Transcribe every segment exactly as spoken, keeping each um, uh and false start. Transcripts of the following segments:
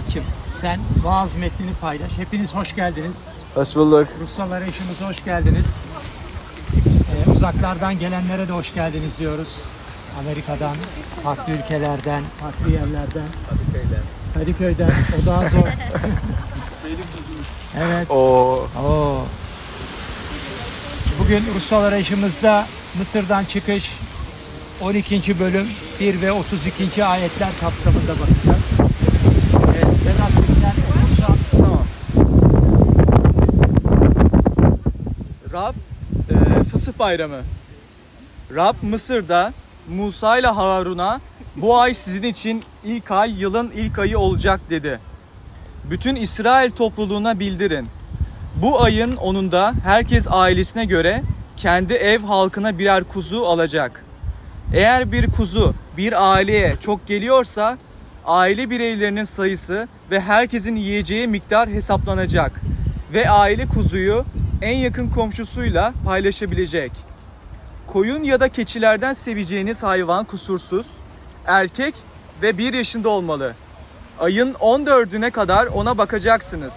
Murat'cığım sen vaaz metnini paylaş. Hepiniz hoş geldiniz. Hoş bulduk. Ruslar arayışımıza hoş geldiniz. Ee, uzaklardan gelenlere de hoş geldiniz diyoruz. Amerika'dan, farklı ülkelerden, farklı yerlerden. Kadıköy'den. Kadıköy'den. O daha zor. Evet. Oo. Oo. Bugün Ruslar arayışımızda Mısır'dan Çıkış on ikinci bölüm bir ve otuz ikinci ayetler kapsamında bakacağız. Evet, ben artık sen Musa, tamam. Rab e, Fısıh Bayramı. Rab Mısır'da Musa ile Harun'a bu ay sizin için ilk ay, yılın ilk ayı olacak dedi. Bütün İsrail topluluğuna bildirin. Bu ayın onunda herkes ailesine göre kendi ev halkına birer kuzu alacak. Eğer bir kuzu bir aileye çok geliyorsa aile bireylerinin sayısı ve herkesin yiyeceği miktar hesaplanacak ve aile kuzuyu en yakın komşusuyla paylaşabilecek. Koyun ya da keçilerden seveceğiniz hayvan kusursuz, erkek ve bir yaşında olmalı. Ayın on dördüne kadar ona bakacaksınız.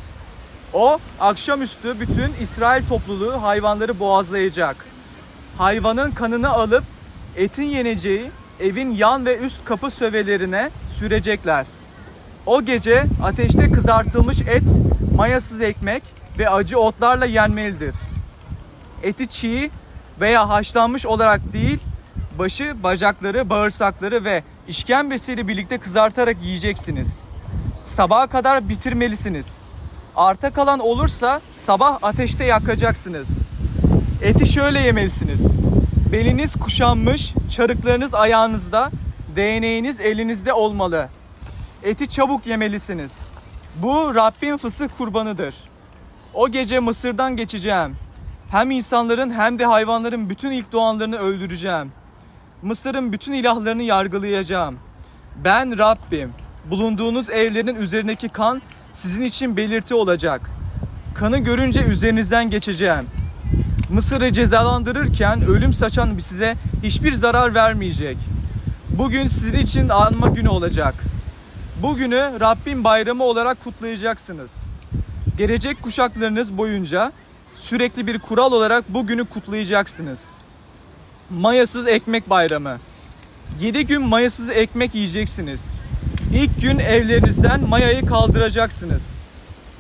O akşamüstü bütün İsrail topluluğu hayvanları boğazlayacak. Hayvanın kanını alıp etin yeneceği evin yan ve üst kapı sövelerine sürecekler. O gece ateşte kızartılmış et, mayasız ekmek ve acı otlarla yenmelidir. Eti çiğ veya haşlanmış olarak değil, başı, bacakları, bağırsakları ve işkembesiyle birlikte kızartarak yiyeceksiniz. Sabaha kadar bitirmelisiniz. Arta kalan olursa sabah ateşte yakacaksınız. Eti şöyle yemelisiniz. Beliniz kuşanmış, çarıklarınız ayağınızda, değneğiniz elinizde olmalı. Eti çabuk yemelisiniz. Bu Rabbin fısıh kurbanıdır. O gece Mısır'dan geçeceğim. Hem insanların hem de hayvanların bütün ilk doğanlarını öldüreceğim. Mısır'ın bütün ilahlarını yargılayacağım. Ben Rabbim. Bulunduğunuz evlerin üzerindeki kan sizin için belirti olacak. Kanı görünce üzerinizden geçeceğim. Mısır'ı cezalandırırken ölüm saçan size hiçbir zarar vermeyecek. Bugün sizin için anma günü olacak. Bugünü Rabbin bayramı olarak kutlayacaksınız. Gelecek kuşaklarınız boyunca sürekli bir kural olarak bu günü kutlayacaksınız. Mayasız ekmek bayramı. yedi gün mayasız ekmek yiyeceksiniz. İlk gün evlerinizden mayayı kaldıracaksınız.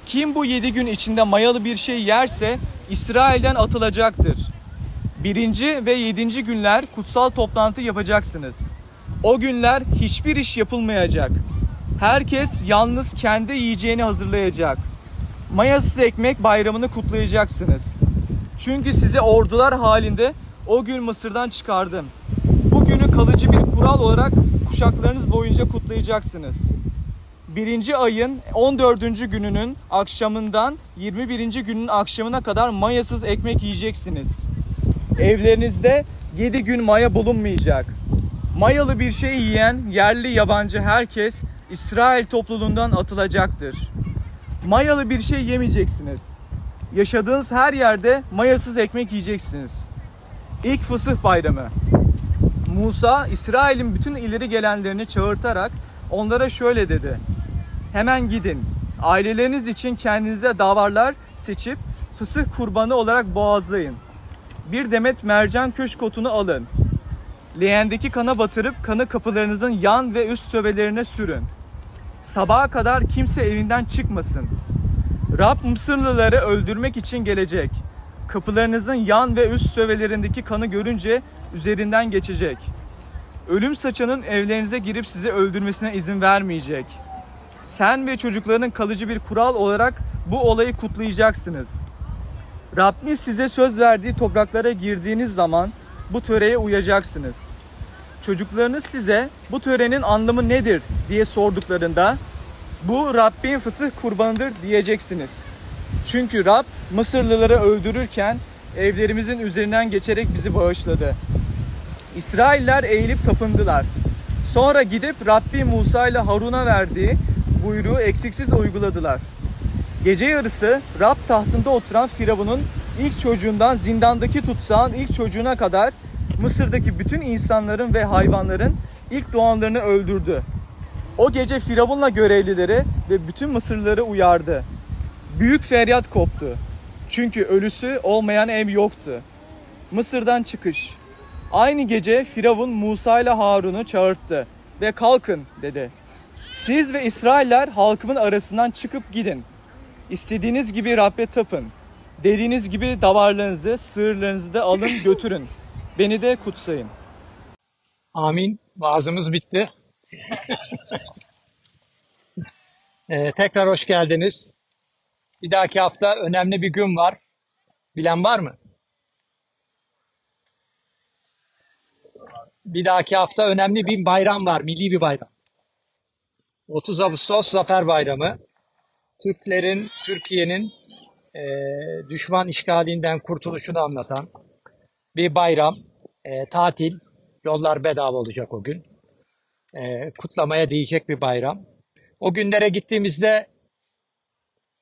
Kim bu yedi gün içinde mayalı bir şey yerse İsrail'den atılacaktır. Birinci ve yedinci günler kutsal toplantı yapacaksınız. O günler hiçbir iş yapılmayacak. Herkes yalnız kendi yiyeceğini hazırlayacak. Mayasız ekmek bayramını kutlayacaksınız. Çünkü sizi ordular halinde o gün Mısır'dan çıkardım. Bu günü kalıcı bir kural olarak kuşaklarınız boyunca kutlayacaksınız. Birinci ayın on dördüncü gününün akşamından yirmi birinci günün akşamına kadar mayasız ekmek yiyeceksiniz. Evlerinizde yedi gün maya bulunmayacak. Mayalı bir şey yiyen yerli yabancı herkes İsrail topluluğundan atılacaktır. Mayalı bir şey yemeyeceksiniz. Yaşadığınız her yerde mayasız ekmek yiyeceksiniz. İlk Fısıh Bayramı. Musa, İsrail'in bütün ileri gelenlerini çağırtarak onlara şöyle dedi. Hemen gidin. Aileleriniz için kendinize davarlar seçip fısıh kurbanı olarak boğazlayın. Bir demet mercan köşk otunu alın. Leğendeki kana batırıp kanı kapılarınızın yan ve üst sövelerine sürün. Sabaha kadar kimse evinden çıkmasın. Rab Mısırlıları öldürmek için gelecek. Kapılarınızın yan ve üst sövelerindeki kanı görünce üzerinden geçecek. Ölüm saçanın evlerinize girip sizi öldürmesine izin vermeyecek. Sen ve çocukların kalıcı bir kural olarak bu olayı kutlayacaksınız. Rabbimiz size söz verdiği topraklara girdiğiniz zaman bu töreye uyacaksınız. Çocuklarınız size bu törenin anlamı nedir diye sorduklarında bu Rabbin fısıh kurbanıdır diyeceksiniz. Çünkü Rab Mısırlıları öldürürken evlerimizin üzerinden geçerek bizi bağışladı. İsrailler eğilip tapındılar. Sonra gidip Rabbi Musa ile Harun'a verdiği buyruğu eksiksiz uyguladılar. Gece yarısı Rab tahtında oturan Firavun'un ilk çocuğundan zindandaki tutsağın ilk çocuğuna kadar Mısır'daki bütün insanların ve hayvanların ilk doğanlarını öldürdü. O gece Firavun'la görevlileri ve bütün Mısırlıları uyardı. Büyük feryat koptu. Çünkü ölüsü olmayan ev yoktu. Mısır'dan Çıkış. Aynı gece Firavun Musa ile Harun'u çağırttı ve kalkın dedi. Siz ve İsrailler halkımın arasından çıkıp gidin. İstediğiniz gibi Rab'be tapın. Dediğiniz gibi davarlarınızı, sığırlarınızı da alın götürün. Beni de kutsayın. Amin. Vaazımız bitti. ee, tekrar hoş geldiniz. Bir dahaki hafta önemli bir gün var. Bilen var mı? Bir dahaki hafta önemli bir bayram var. Milli bir bayram. otuz Ağustos Zafer Bayramı. Türklerin, Türkiye'nin e, düşman işgalinden kurtuluşunu anlatan bir bayram. E, tatil. Yollar bedava olacak o gün. E, kutlamaya değecek bir bayram. O günlere gittiğimizde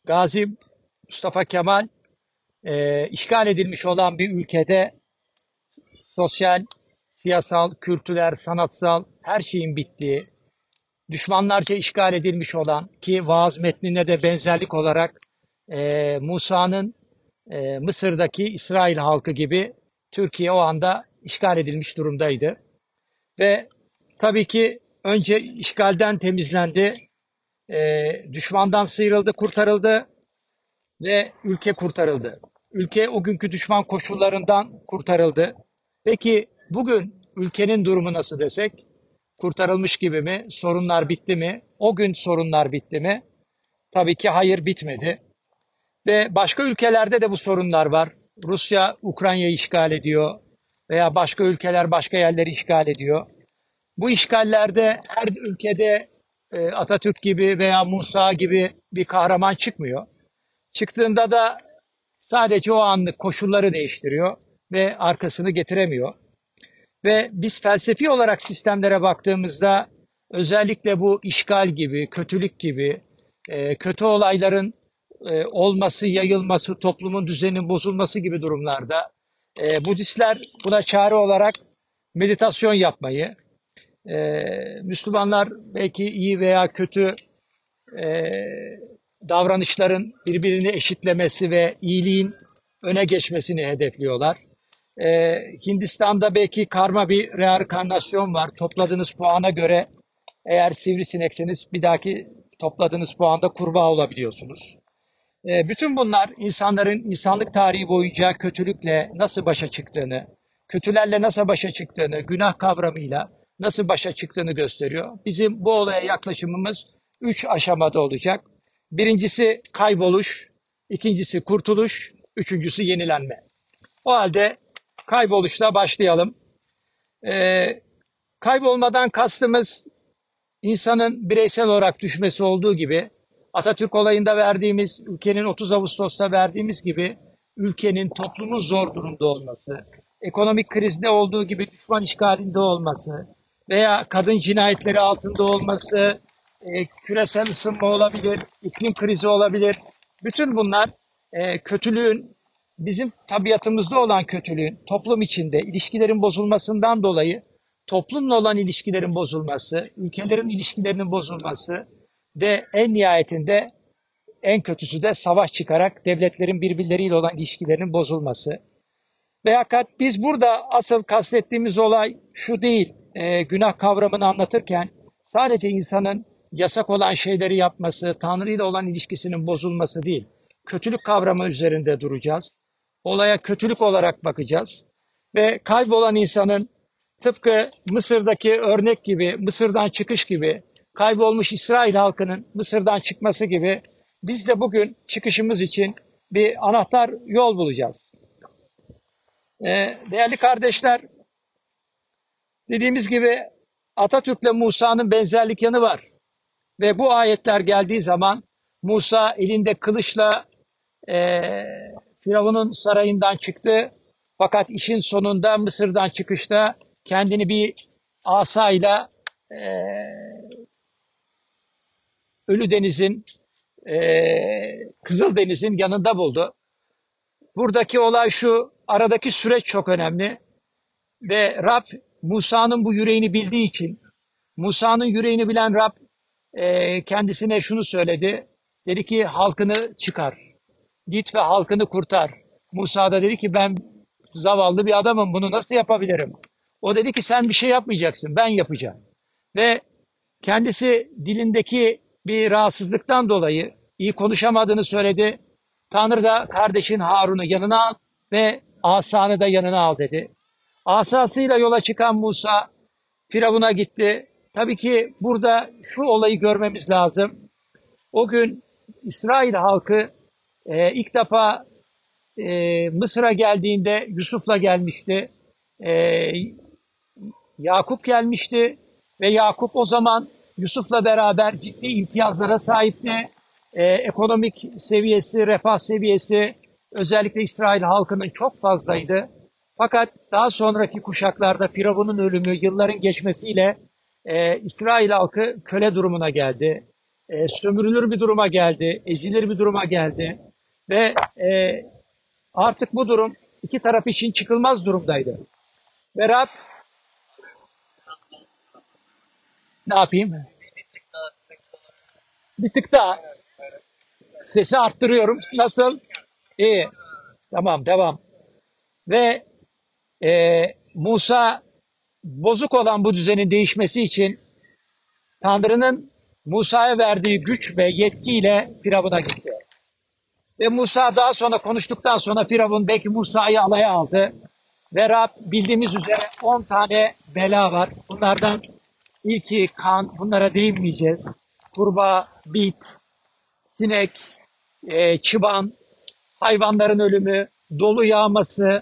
Gazi Mustafa Kemal e, işgal edilmiş olan bir ülkede sosyal, siyasal, kültürel, sanatsal her şeyin bittiği, düşmanlarca işgal edilmiş olan ki vaaz metnine de benzerlik olarak e, Musa'nın e, Mısır'daki İsrail halkı gibi Türkiye o anda işgal edilmiş durumdaydı. Ve tabii ki önce işgalden temizlendi, e, düşmandan sıyrıldı, kurtarıldı ve ülke kurtarıldı. Ülke o günkü düşman koşullarından kurtarıldı. Peki bugün ülkenin durumu nasıl desek? Kurtarılmış gibi mi? Sorunlar bitti mi? O gün sorunlar bitti mi? Tabii ki hayır, bitmedi. Ve başka ülkelerde de bu sorunlar var. Rusya Ukrayna'yı işgal ediyor veya başka ülkeler başka yerleri işgal ediyor. Bu işgallerde her ülkede Atatürk gibi veya Musa gibi bir kahraman çıkmıyor. Çıktığında da sadece o anlık koşulları değiştiriyor ve arkasını getiremiyor. Ve biz felsefi olarak sistemlere baktığımızda özellikle bu işgal gibi, kötülük gibi, kötü olayların olması, yayılması, toplumun düzeninin bozulması gibi durumlarda Budistler buna çare olarak meditasyon yapmayı, Müslümanlar belki iyi veya kötü davranışların birbirini eşitlemesi ve iyiliğin öne geçmesini hedefliyorlar. Ee, Hindistan'da belki karma bir reenkarnasyon var. Topladığınız puana göre eğer sivrisinekseniz bir dahaki topladığınız puanda kurbağa olabiliyorsunuz. Ee, bütün bunlar insanların insanlık tarihi boyunca kötülükle nasıl başa çıktığını, kötülerle nasıl başa çıktığını, günah kavramıyla nasıl başa çıktığını gösteriyor. Bizim bu olaya yaklaşımımız üç aşamada olacak. Birincisi kayboluş, ikincisi kurtuluş, üçüncüsü yenilenme. O halde kayboluşla başlayalım. Ee, kaybolmadan kastımız insanın bireysel olarak düşmesi olduğu gibi Atatürk olayında verdiğimiz, ülkenin otuz Ağustos'ta verdiğimiz gibi ülkenin, toplumun zor durumda olması, ekonomik krizde olduğu gibi düşman işgalinde olması veya kadın cinayetleri altında olması, e, küresel ısınma olabilir, iklim krizi olabilir. Bütün bunlar e, kötülüğün, bizim tabiatımızda olan kötülüğün, toplum içinde ilişkilerin bozulmasından dolayı toplumla olan ilişkilerin bozulması, ülkelerin ilişkilerinin bozulması ve en nihayetinde en kötüsü de savaş çıkarak devletlerin birbirleriyle olan ilişkilerinin bozulması. Ve hakikat biz burada asıl kastettiğimiz olay şu değil, e, günah kavramını anlatırken sadece insanın yasak olan şeyleri yapması, Tanrı ile olan ilişkisinin bozulması değil. Kötülük kavramı üzerinde duracağız. Olaya kötülük olarak bakacağız ve kaybolan insanın tıpkı Mısır'daki örnek gibi, Mısır'dan çıkış gibi, kaybolmuş İsrail halkının Mısır'dan çıkması gibi biz de bugün çıkışımız için bir anahtar yol bulacağız. Ee, değerli kardeşler, dediğimiz gibi Atatürk'le Musa'nın benzerlik yanı var ve bu ayetler geldiği zaman Musa elinde kılıçla e, Firavun'un sarayından çıktı fakat işin sonunda Mısır'dan çıkışta kendini bir asayla e, Ölü Deniz'in, e, Kızıldeniz'in yanında buldu. Buradaki olay şu, aradaki süreç çok önemli ve Rab Musa'nın bu yüreğini bildiği için, Musa'nın yüreğini bilen Rab e, kendisine şunu söyledi. Dedi ki halkını çıkar. Git ve halkını kurtar. Musa da dedi ki ben zavallı bir adamım. Bunu nasıl yapabilirim? O dedi ki sen bir şey yapmayacaksın. Ben yapacağım. Ve kendisi dilindeki bir rahatsızlıktan dolayı iyi konuşamadığını söyledi. Tanrı da kardeşin Harun'u yanına al ve asanı da yanına al dedi. Asasıyla yola çıkan Musa Firavun'a gitti. Tabii ki burada şu olayı görmemiz lazım. O gün İsrail halkı e, ilk defa e, Mısır'a geldiğinde Yusuf'la gelmişti. E, Yakup gelmişti ve Yakup o zaman Yusuf'la beraber ciddi imtiyazlara sahipti. E, ekonomik seviyesi, refah seviyesi özellikle İsrail halkının çok fazlaydı. Fakat daha sonraki kuşaklarda Firavun'un ölümü, yılların geçmesiyle e, İsrail halkı köle durumuna geldi. E, sömürülür bir duruma geldi, ezilir bir duruma geldi ve e, artık bu durum iki taraf için çıkılmaz durumdaydı. Ve Rab, ne yapayım? Bir tık daha. Sesi arttırıyorum. Nasıl? İyi. Tamam, devam. Ve e, Musa bozuk olan bu düzenin değişmesi için Tanrı'nın Musa'ya verdiği güç ve yetkiyle Firavun'a gitti. Ve Musa daha sonra konuştuktan sonra Firavun belki Musa'yı alaya aldı. Ve Rab bildiğimiz üzere on tane bela var. Bunlardan ilki kan, bunlara değinmeyeceğiz. Kurbağa, bit, sinek, e, çıban, hayvanların ölümü, dolu yağması,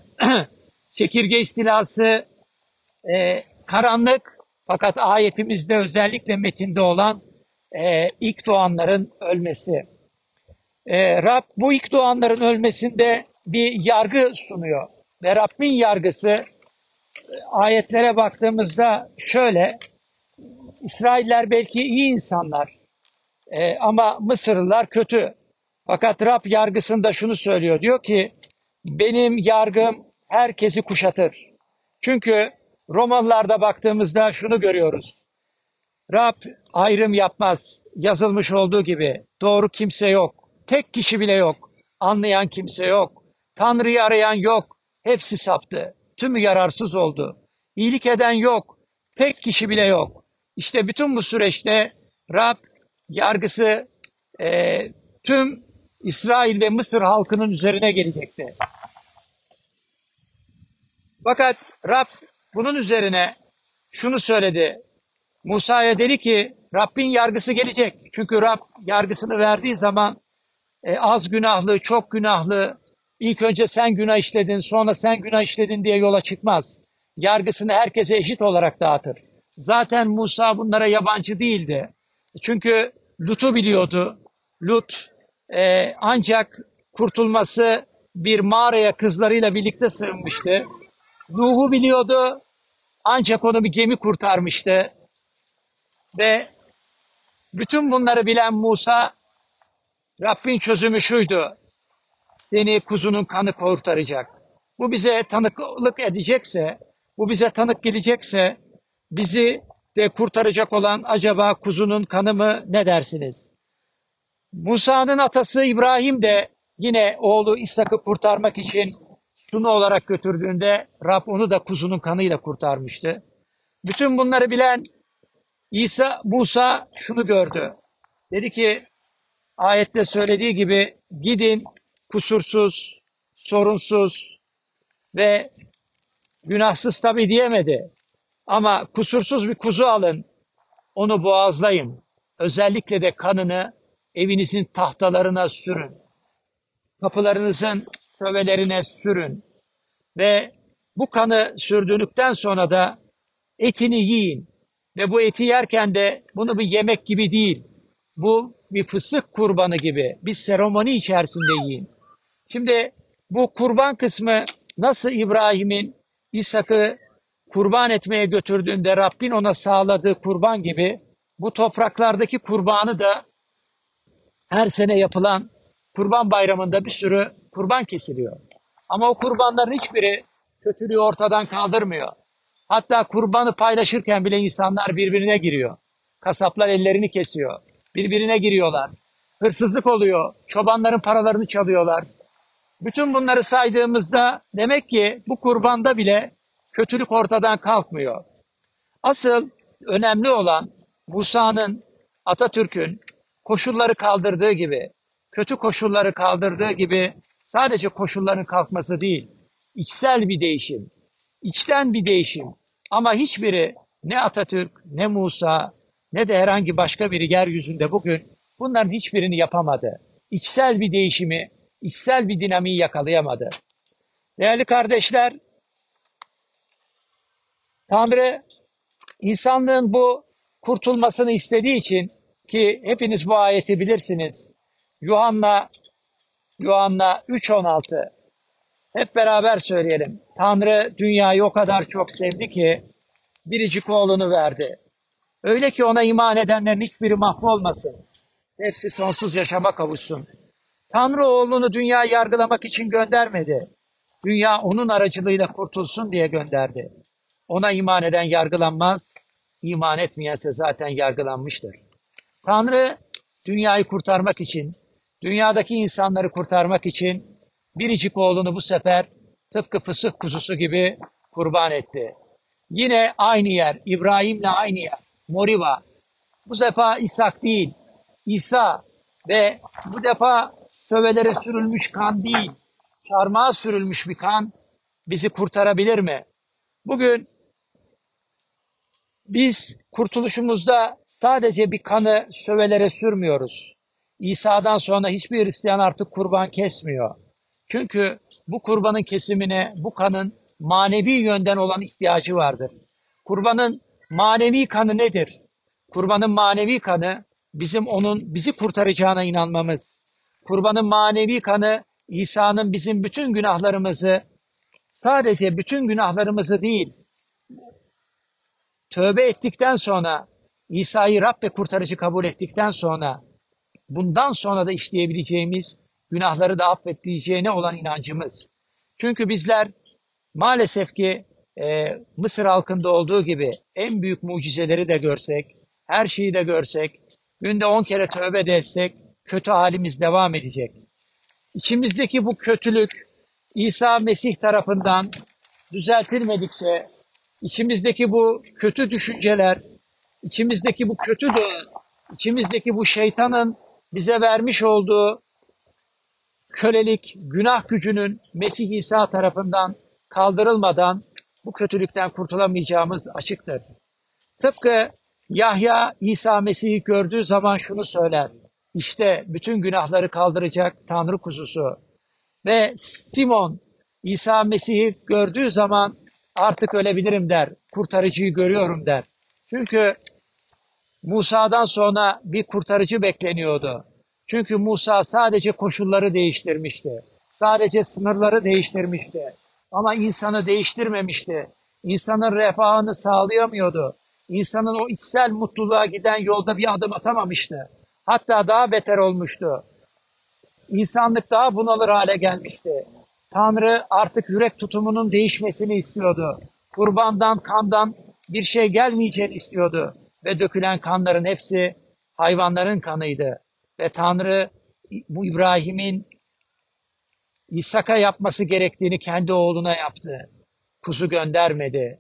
çekirge istilası, e, karanlık. Fakat ayetimizde özellikle metinde olan e, ilk doğanların ölmesi. E, Rab bu ilk doğanların ölmesinde bir yargı sunuyor. Ve Rabbin yargısı e, ayetlere baktığımızda şöyle. İsrailler belki iyi insanlar e, ama Mısırlılar kötü. Fakat Rab yargısında şunu söylüyor. Diyor ki benim yargım herkesi kuşatır. Çünkü Romalılarda baktığımızda şunu görüyoruz. Rab ayrım yapmaz. Yazılmış olduğu gibi doğru kimse yok. Tek kişi bile yok. Anlayan kimse yok. Tanrı'yı arayan yok. Hepsi saptı. Tümü yararsız oldu. İyilik eden yok. Tek kişi bile yok. İşte bütün bu süreçte Rab yargısı e, tüm İsrail ve Mısır halkının üzerine gelecekti. Fakat Rab bunun üzerine şunu söyledi. Musa'ya dedi ki Rabbin yargısı gelecek. Çünkü Rab yargısını verdiği zaman e, az günahlı, çok günahlı, ilk önce sen günah işledin, sonra sen günah işledin diye yola çıkmaz. Yargısını herkese eşit olarak dağıtır. Zaten Musa bunlara yabancı değildi. Çünkü Lut'u biliyordu. Lut e, ancak kurtulması bir mağaraya kızlarıyla birlikte sığınmıştı. Nuh'u biliyordu. Ancak onu bir gemi kurtarmıştı. Ve bütün bunları bilen Musa, Rabbin çözümü şuydu. Seni kuzunun kanı kurtaracak. Bu bize tanıklık edecekse, bu bize tanık gelecekse, bizi de kurtaracak olan acaba kuzunun kanı mı, ne dersiniz? Musa'nın atası İbrahim de yine oğlu İshak'ı kurtarmak için sunu olarak götürdüğünde Rab onu da kuzunun kanıyla kurtarmıştı. Bütün bunları bilen İsa, Musa şunu gördü. Dedi ki ayette söylediği gibi gidin kusursuz, sorunsuz ve günahsız tabii diyemedi. Ama kusursuz bir kuzu alın, onu boğazlayın. Özellikle de kanını evinizin tahtalarına sürün. Kapılarınızın sövelerine sürün. Ve bu kanı sürdürdükten sonra da etini yiyin. Ve bu eti yerken de bunu bir yemek gibi değil, bu bir fısık kurbanı gibi bir seremoni içerisinde yiyin. Şimdi bu kurban kısmı nasıl İbrahim'in İshak'ı kurban etmeye götürdüğünde Rabbin ona sağladığı kurban gibi bu topraklardaki kurbanı da her sene yapılan kurban bayramında bir sürü kurban kesiliyor. Ama o kurbanların hiçbiri kötülüğü ortadan kaldırmıyor. Hatta kurbanı paylaşırken bile insanlar birbirine giriyor. Kasaplar ellerini kesiyor. Birbirine giriyorlar. Hırsızlık oluyor. Çobanların paralarını çalıyorlar. Bütün bunları saydığımızda demek ki bu kurbanda bile kötülük ortadan kalkmıyor. Asıl önemli olan Musa'nın, Atatürk'ün koşulları kaldırdığı gibi, kötü koşulları kaldırdığı gibi sadece koşulların kalkması değil, içsel bir değişim, içten bir değişim. Ama hiçbiri ne Atatürk, ne Musa, ne de herhangi başka biri yeryüzünde bugün bunların hiçbirini yapamadı. İçsel bir değişimi, içsel bir dinamiği yakalayamadı. Değerli kardeşler, Tanrı insanlığın bu kurtulmasını istediği için ki hepiniz bu ayeti bilirsiniz. Yuhanna, Yuhanna üç on altı. Hep beraber söyleyelim. Tanrı dünyayı o kadar çok sevdi ki biricik oğlunu verdi. Öyle ki ona iman edenlerin hiçbiri mahvolmasın. Hepsi sonsuz yaşama kavuşsun. Tanrı oğlunu dünyayı yargılamak için göndermedi. Dünya onun aracılığıyla kurtulsun diye gönderdi. Ona iman eden yargılanmaz, iman etmeyense zaten yargılanmıştır. Tanrı dünyayı kurtarmak için, dünyadaki insanları kurtarmak için biricik oğlunu bu sefer tıpkı fısık kuzusu gibi kurban etti. Yine aynı yer, İbrahim'le aynı yer, Moriya. Bu sefer İshak değil, İsa ve bu defa sövelere sürülmüş kan değil, çarmıha sürülmüş bir kan bizi kurtarabilir mi? Bugün biz kurtuluşumuzda sadece bir kanı sövelere sürmüyoruz. İsa'dan sonra hiçbir Hristiyan artık kurban kesmiyor. Çünkü bu kurbanın kesimine, bu kanın manevi yönden olan ihtiyacı vardır. Kurbanın manevi kanı nedir? Kurbanın manevi kanı bizim onun bizi kurtaracağına inanmamız. Kurbanın manevi kanı İsa'nın bizim bütün günahlarımızı, sadece bütün günahlarımızı değil, tövbe ettikten sonra, İsa'yı Rab ve kurtarıcı kabul ettikten sonra, bundan sonra da işleyebileceğimiz günahları da affedeceğine olan inancımız. Çünkü bizler maalesef ki e, Mısır halkında olduğu gibi en büyük mucizeleri de görsek, her şeyi de görsek, günde on kere tövbe de etsek, kötü halimiz devam edecek. İçimizdeki bu kötülük İsa Mesih tarafından düzeltilmedikçe, içimizdeki bu kötü düşünceler, içimizdeki bu kötü de, içimizdeki bu şeytanın bize vermiş olduğu kölelik, günah gücünün Mesih İsa tarafından kaldırılmadan bu kötülükten kurtulamayacağımız açıktır. Tıpkı Yahya İsa Mesih'i gördüğü zaman şunu söyler. İşte bütün günahları kaldıracak Tanrı kuzusu. Ve Simon İsa Mesih'i gördüğü zaman artık ölebilirim der. Kurtarıcıyı görüyorum der. Çünkü Musa'dan sonra bir kurtarıcı bekleniyordu. Çünkü Musa sadece koşulları değiştirmişti. Sadece sınırları değiştirmişti. Ama insanı değiştirmemişti. İnsanın refahını sağlayamıyordu. İnsanın o içsel mutluluğa giden yolda bir adım atamamıştı. Hatta daha beter olmuştu. İnsanlık daha bunalır hale gelmişti. Tanrı artık yürek tutumunun değişmesini istiyordu. Kurbandan, kandan bir şey gelmeyeceğini istiyordu. Ve dökülen kanların hepsi hayvanların kanıydı. Ve Tanrı bu İbrahim'in İshak'a yapması gerektiğini kendi oğluna yaptı. Kuzu göndermedi.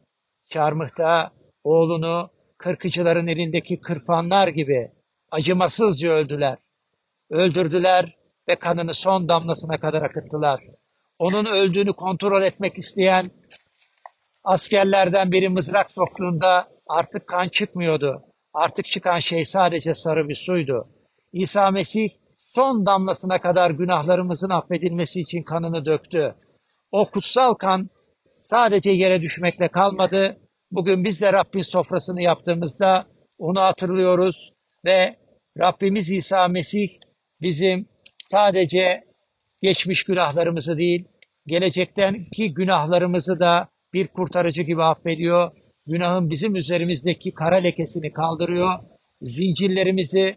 Çarmıhta oğlunu kırkıcıların elindeki kırpanlar gibi acımasızca öldüler. Öldürdüler ve kanını son damlasına kadar akıttılar. Onun öldüğünü kontrol etmek isteyen askerlerden biri mızrak soktuğunda artık kan çıkmıyordu. Artık çıkan şey sadece sarı bir suydu. İsa Mesih son damlasına kadar günahlarımızın affedilmesi için kanını döktü. O kutsal kan sadece yere düşmekle kalmadı. Bugün biz de Rabbin sofrasını yaptığımızda onu hatırlıyoruz ve Rabbimiz İsa Mesih bizim sadece geçmiş günahlarımızı değil, gelecekteki günahlarımızı da bir kurtarıcı gibi affediyor. Günahın bizim üzerimizdeki kara lekesini kaldırıyor, zincirlerimizi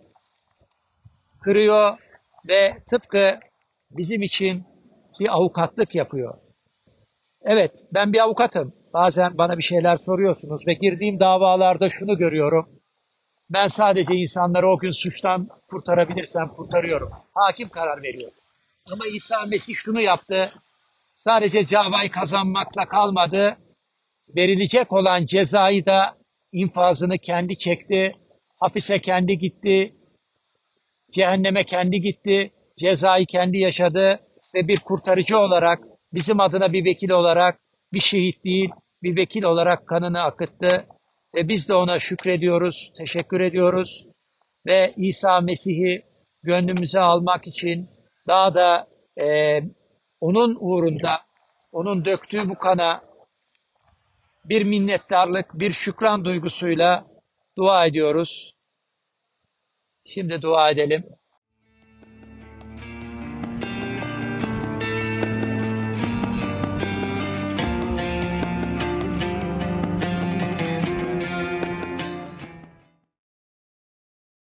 kırıyor ve tıpkı bizim için bir avukatlık yapıyor. Evet, ben bir avukatım. Bazen bana bir şeyler soruyorsunuz ve girdiğim davalarda şunu görüyorum. Ben sadece insanları o gün suçtan kurtarabilirsem kurtarıyorum. Hakim karar veriyor. Ama İsa Mesih şunu yaptı. Sadece cevayı kazanmakla kalmadı. Verilecek olan cezayı da, infazını kendi çekti. Hapise kendi gitti. Cehenneme kendi gitti. Cezayı kendi yaşadı. Ve bir kurtarıcı olarak, bizim adına bir vekil olarak, bir şehit değil, bir vekil olarak kanını akıttı. Ve biz de ona şükrediyoruz, teşekkür ediyoruz. Ve İsa Mesih'i gönlümüze almak için daha da e, onun uğrunda, onun döktüğü bu kana bir minnettarlık, bir şükran duygusuyla dua ediyoruz. Şimdi dua edelim.